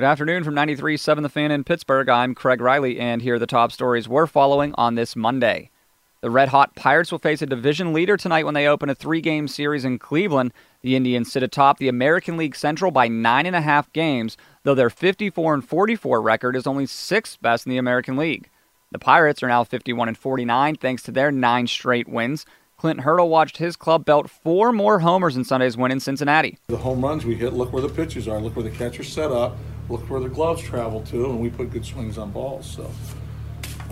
Good afternoon from 93.7 The Fan in Pittsburgh. I'm Craig Riley, and here are the top stories we're following on this Monday. The Red Hot Pirates will face a division leader tonight when they open a 3-game series in Cleveland. The Indians sit atop the American League Central by 9.5 games, though their 54-44 record is only 6th best in the American League. The Pirates are now 51-49 thanks to their 9 straight wins. Clint Hurdle watched his club belt 4 more homers in Sunday's win in Cincinnati. The home runs we hit, look where the pitches are, look where the catcher's set up, look where the gloves travel to, and we put good swings on balls.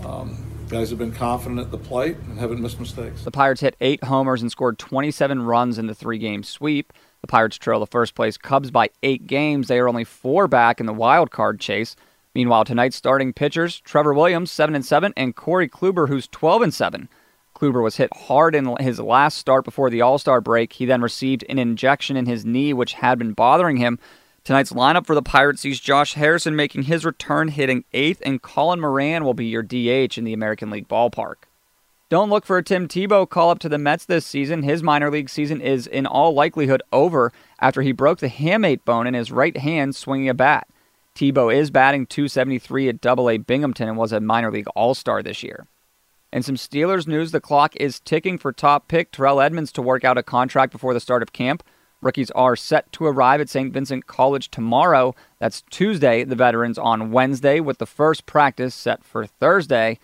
So, guys have been confident at the plate and haven't missed mistakes. The Pirates hit 8 homers and scored 27 runs in the 3-game sweep. The Pirates trail the first-place Cubs by 8 games. They are only 4 back in the wild card chase. Meanwhile, tonight's starting pitchers, Trevor Williams, 7-7, and Corey Kluber, who's 12-7. Kluber was hit hard in his last start before the All-Star break. He then received an injection in his knee, which had been bothering him. Tonight's lineup for the Pirates sees Josh Harrison making his return, hitting 8th, and Colin Moran will be your DH in the American League ballpark. Don't look for a Tim Tebow call-up to the Mets this season. His minor league season is, in all likelihood, over after he broke the hamate bone in his right hand swinging a bat. Tebow is batting .273 at Double-A Binghamton and was a minor league all-star this year. And some Steelers news, the clock is ticking for top pick Terrell Edmonds to work out a contract before the start of camp. Rookies are set to arrive at St. Vincent College tomorrow. That's Tuesday, the veterans on Wednesday, with the first practice set for Thursday.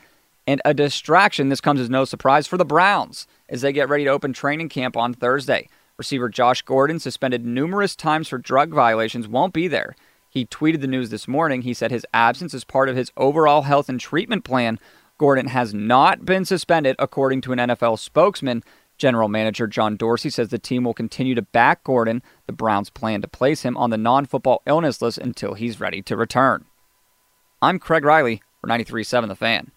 And a distraction, this comes as no surprise, for the Browns as they get ready to open training camp on Thursday. Receiver Josh Gordon, suspended numerous times for drug violations, won't be there. He tweeted the news this morning. He said his absence is part of his overall health and treatment plan. Gordon has not been suspended, according to an NFL spokesman. General Manager John Dorsey says the team will continue to back Gordon. The Browns plan to place him on the non-football illness list until he's ready to return. I'm Craig Riley for 93.7 The Fan.